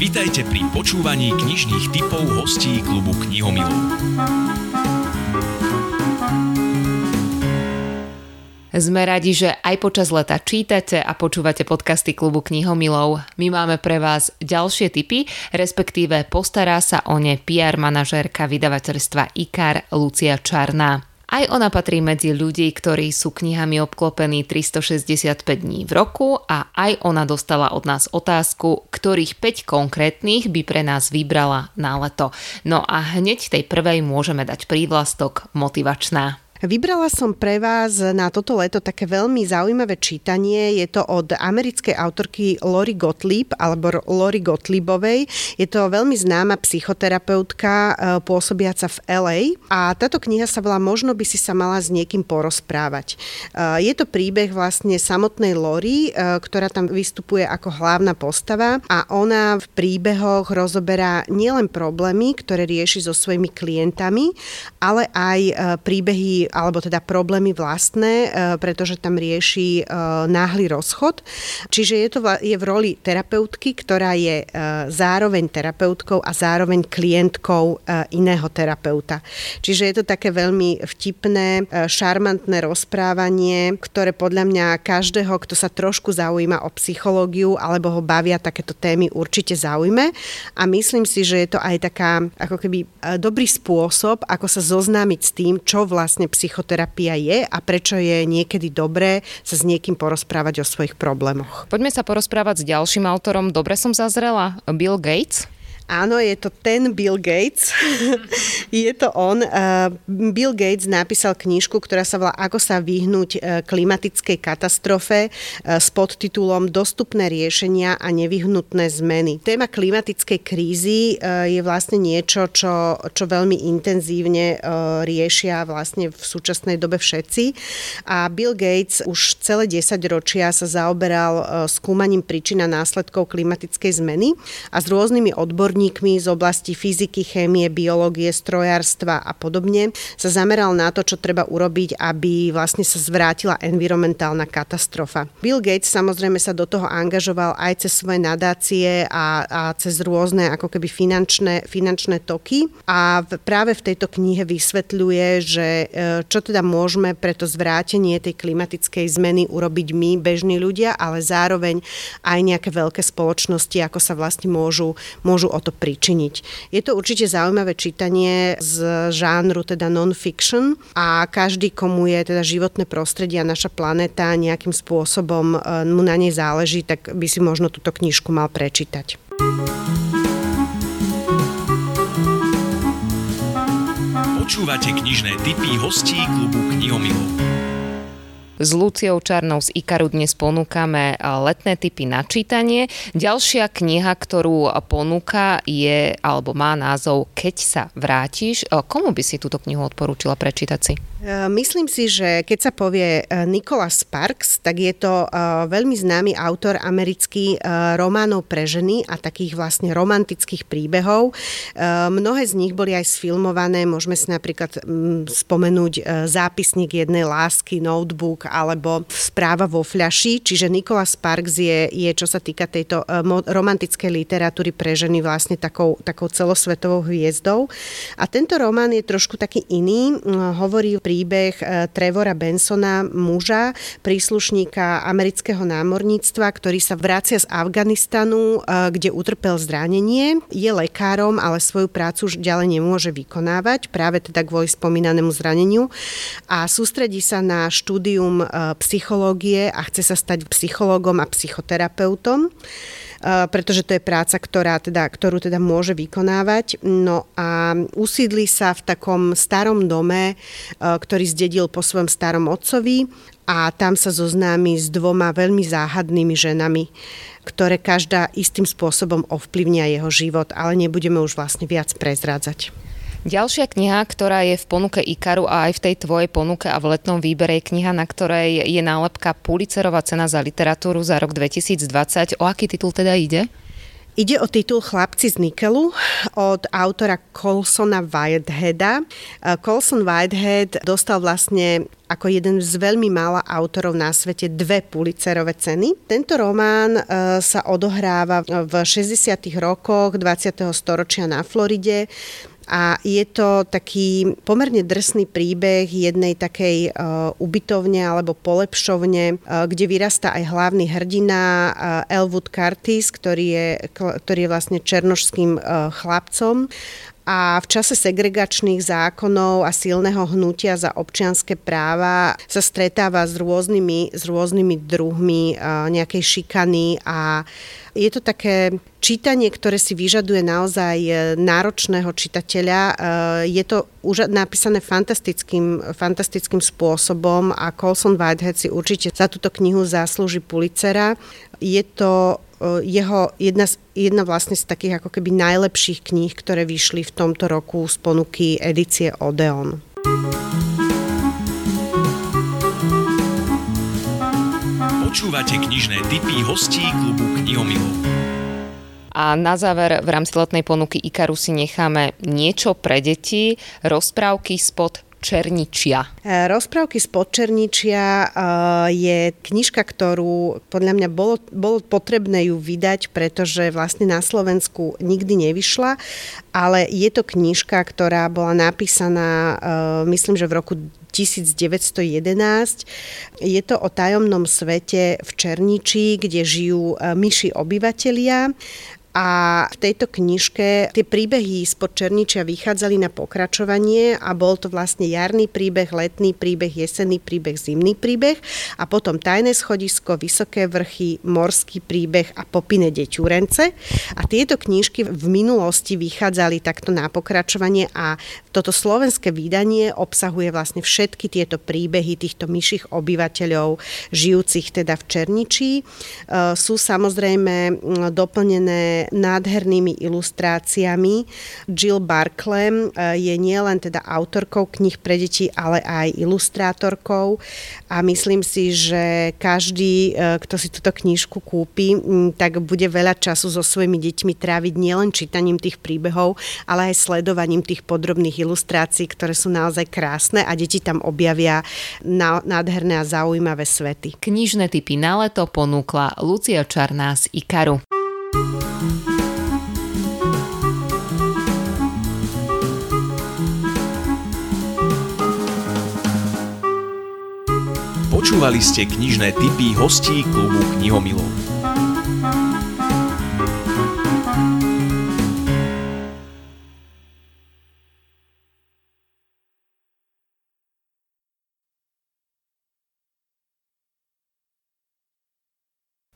Vítajte pri počúvaní knižných tipov hostí klubu knihomilov. Sme radi, že aj počas leta čítate a počúvate podcasty klubu knihomilov. My máme pre vás ďalšie tipy, respektíve postará sa o ne PR manažérka vydavateľstva Ikar Lucia Čárna. Aj ona patrí medzi ľudí, ktorí sú knihami obklopení 365 dní v roku a aj ona dostala od nás otázku, ktorých 5 konkrétnych by pre nás vybrala na leto. No a hneď tej prvej môžeme dať prívlastok motivačná. Vybrala som pre vás na toto leto také veľmi zaujímavé čítanie. Je to od americkej autorky Lori Gottlieb, alebo Lori Gottliebovej. Je to veľmi známa psychoterapeutka pôsobiaca v LA a táto kniha sa volá Možno by si sa mala s niekým porozprávať. Je to príbeh vlastne samotnej Lori, ktorá tam vystupuje ako hlavná postava a ona v príbehoch rozoberá nielen problémy, ktoré rieši so svojimi klientami, ale aj príbehy alebo teda problémy vlastné, pretože tam rieši náhly rozchod. Čiže je v roli terapeutky, ktorá je zároveň terapeutkou a zároveň klientkou iného terapeuta. Čiže je to také veľmi vtipné, šarmantné rozprávanie, ktoré podľa mňa každého, kto sa trošku zaujíma o psychológiu alebo ho bavia takéto témy, určite zaujme. A myslím si, že je to aj taká ako keby dobrý spôsob, ako sa zoznámiť s tým, čo vlastne psychoterapia je a prečo je niekedy dobré sa s niekým porozprávať o svojich problémoch. Poďme sa porozprávať s ďalším autorom. Dobre som zazrela. Bill Gates? Áno, je to ten Bill Gates. Je to on. Bill Gates napísal knižku, ktorá sa volá Ako sa vyhnúť klimatickej katastrofe s podtitulom Dostupné riešenia a nevyhnutné zmeny. Téma klimatickej krízy je vlastne niečo, čo veľmi intenzívne riešia vlastne v súčasnej dobe všetci. A Bill Gates už celé 10 ročia sa zaoberal skúmaním príčin a následkov klimatickej zmeny a s rôznymi odborníkmi z oblasti fyziky, chémie, biológie, strojárstva a podobne sa zameral na to, čo treba urobiť, aby vlastne sa zvrátila environmentálna katastrofa. Bill Gates samozrejme sa do toho angažoval aj cez svoje nadácie a cez rôzne ako keby finančné toky a práve v tejto knihe vysvetľuje, že čo teda môžeme pre to zvrátenie tej klimatickej zmeny urobiť my, bežní ľudia, ale zároveň aj nejaké veľké spoločnosti, ako sa vlastne môžu o to pričiniť. Je to určite zaujímavé čítanie z žánru teda non-fiction a každý, komu je teda životné prostredie a naša planéta nejakým spôsobom mu na nej záleží, tak by si možno túto knižku mal prečítať. Počúvate knižné tipy hostí klubu knihomilov. S Luciou Čárnou z Ikaru dnes ponúkame letné tipy na čítanie. Ďalšia kniha, ktorú ponúka je, alebo má názov Keď sa vrátiš. Komu by si túto knihu odporúčila prečítať si? Myslím si, že keď sa povie Nicolas Sparks, tak je to veľmi známy autor americký románov pre ženy a takých vlastne romantických príbehov. Mnohé z nich boli aj sfilmované. Môžeme si napríklad spomenúť Zápisník jednej lásky, Notebook alebo Správa vo fľaši. Čiže Nicolas Sparks je čo sa týka tejto romantickej literatúry pre ženy vlastne takou celosvetovou hviezdou. A tento román je trošku taký iný. Hovorí príbeh Trevora Bensona, muža, príslušníka amerického námorníctva, ktorý sa vracia z Afganistanu, kde utrpel zranenie. Je lekárom, ale svoju prácu už ďalej nemôže vykonávať, práve teda kvôli spomínanému zraneniu. A sústredí sa na štúdium psychológie a chce sa stať psychológom a psychoterapeutom, pretože to je práca, ktorú môže vykonávať. No a usídli sa v takom starom dome, ktorý zdedil po svojom starom otcovi a tam sa zoznámi s 2 veľmi záhadnými ženami, ktoré každá istým spôsobom ovplyvnia jeho život, ale nebudeme už vlastne viac prezrádzať. Ďalšia kniha, ktorá je v ponuke Ikaru a aj v tej tvojej ponuke a v letnom výbere je kniha, na ktorej je nálepka Pulitzerová cena za literatúru za rok 2020. O aký titul teda ide? Ide o titul Chlapci z nikelu od autora Colsona Whiteheada. Colson Whitehead dostal vlastne ako jeden z veľmi mála autorov na svete 2 Pulitzerove ceny. Tento román sa odohráva v 60. rokoch 20. storočia na Floride a je to taký pomerne drsný príbeh jednej takej ubytovne alebo polepšovne, kde vyrastá aj hlavný hrdina Elwood Curtis, ktorý je vlastne černošským chlapcom. A v čase segregačných zákonov a silného hnutia za občianske práva sa stretáva s rôznymi druhmi nejakej šikany a je to také čítanie, ktoré si vyžaduje naozaj náročného čitateľa. Je to napísané fantastickým spôsobom a Colson Whitehead si určite za túto knihu zaslúži Pulitzera. Je to jeho jedna vlastne z takých ako keby najlepších kníh, ktoré vyšli v tomto roku z ponuky edície Odeon. Počúvate knižné tipy hostí klubu knihomilov. A na záver v rámci letnej ponuky Ikaru si necháme niečo pre deti, rozprávky spod Černičia. Rozprávky spod Černičia je knižka, ktorú podľa mňa bolo potrebné ju vydať, pretože vlastne na Slovensku nikdy nevyšla, ale je to knižka, ktorá bola napísaná, myslím, že v roku 1911. Je to o tajomnom svete v Černiči, kde žijú myši obyvatelia. A v tejto knižke tie príbehy spod Černičia vychádzali na pokračovanie a bol to vlastne jarný príbeh, letný príbeh, jesenný príbeh, zimný príbeh a potom tajné schodisko, vysoké vrchy, morský príbeh a popine deťurence. A tieto knižky v minulosti vychádzali takto na pokračovanie a toto slovenské vydanie obsahuje vlastne všetky tieto príbehy týchto myších obyvateľov, žijúcich teda v Černičí. Sú samozrejme doplnené nádhernými ilustráciami. Jill Barklem je nielen teda autorkou kníh pre deti, ale aj ilustrátorkou a myslím si, že každý, kto si túto knižku kúpi, tak bude veľa času so svojimi deťmi tráviť nielen čítaním tých príbehov, ale aj sledovaním tých podrobných ilustrácií, ktoré sú naozaj krásne a deti tam objavia nádherné a zaujímavé svety. Knižné tipy na leto ponúkla Lucia Čárna z Ikaru. Počúvali ste knižné tipy hostí klubu knihomilov.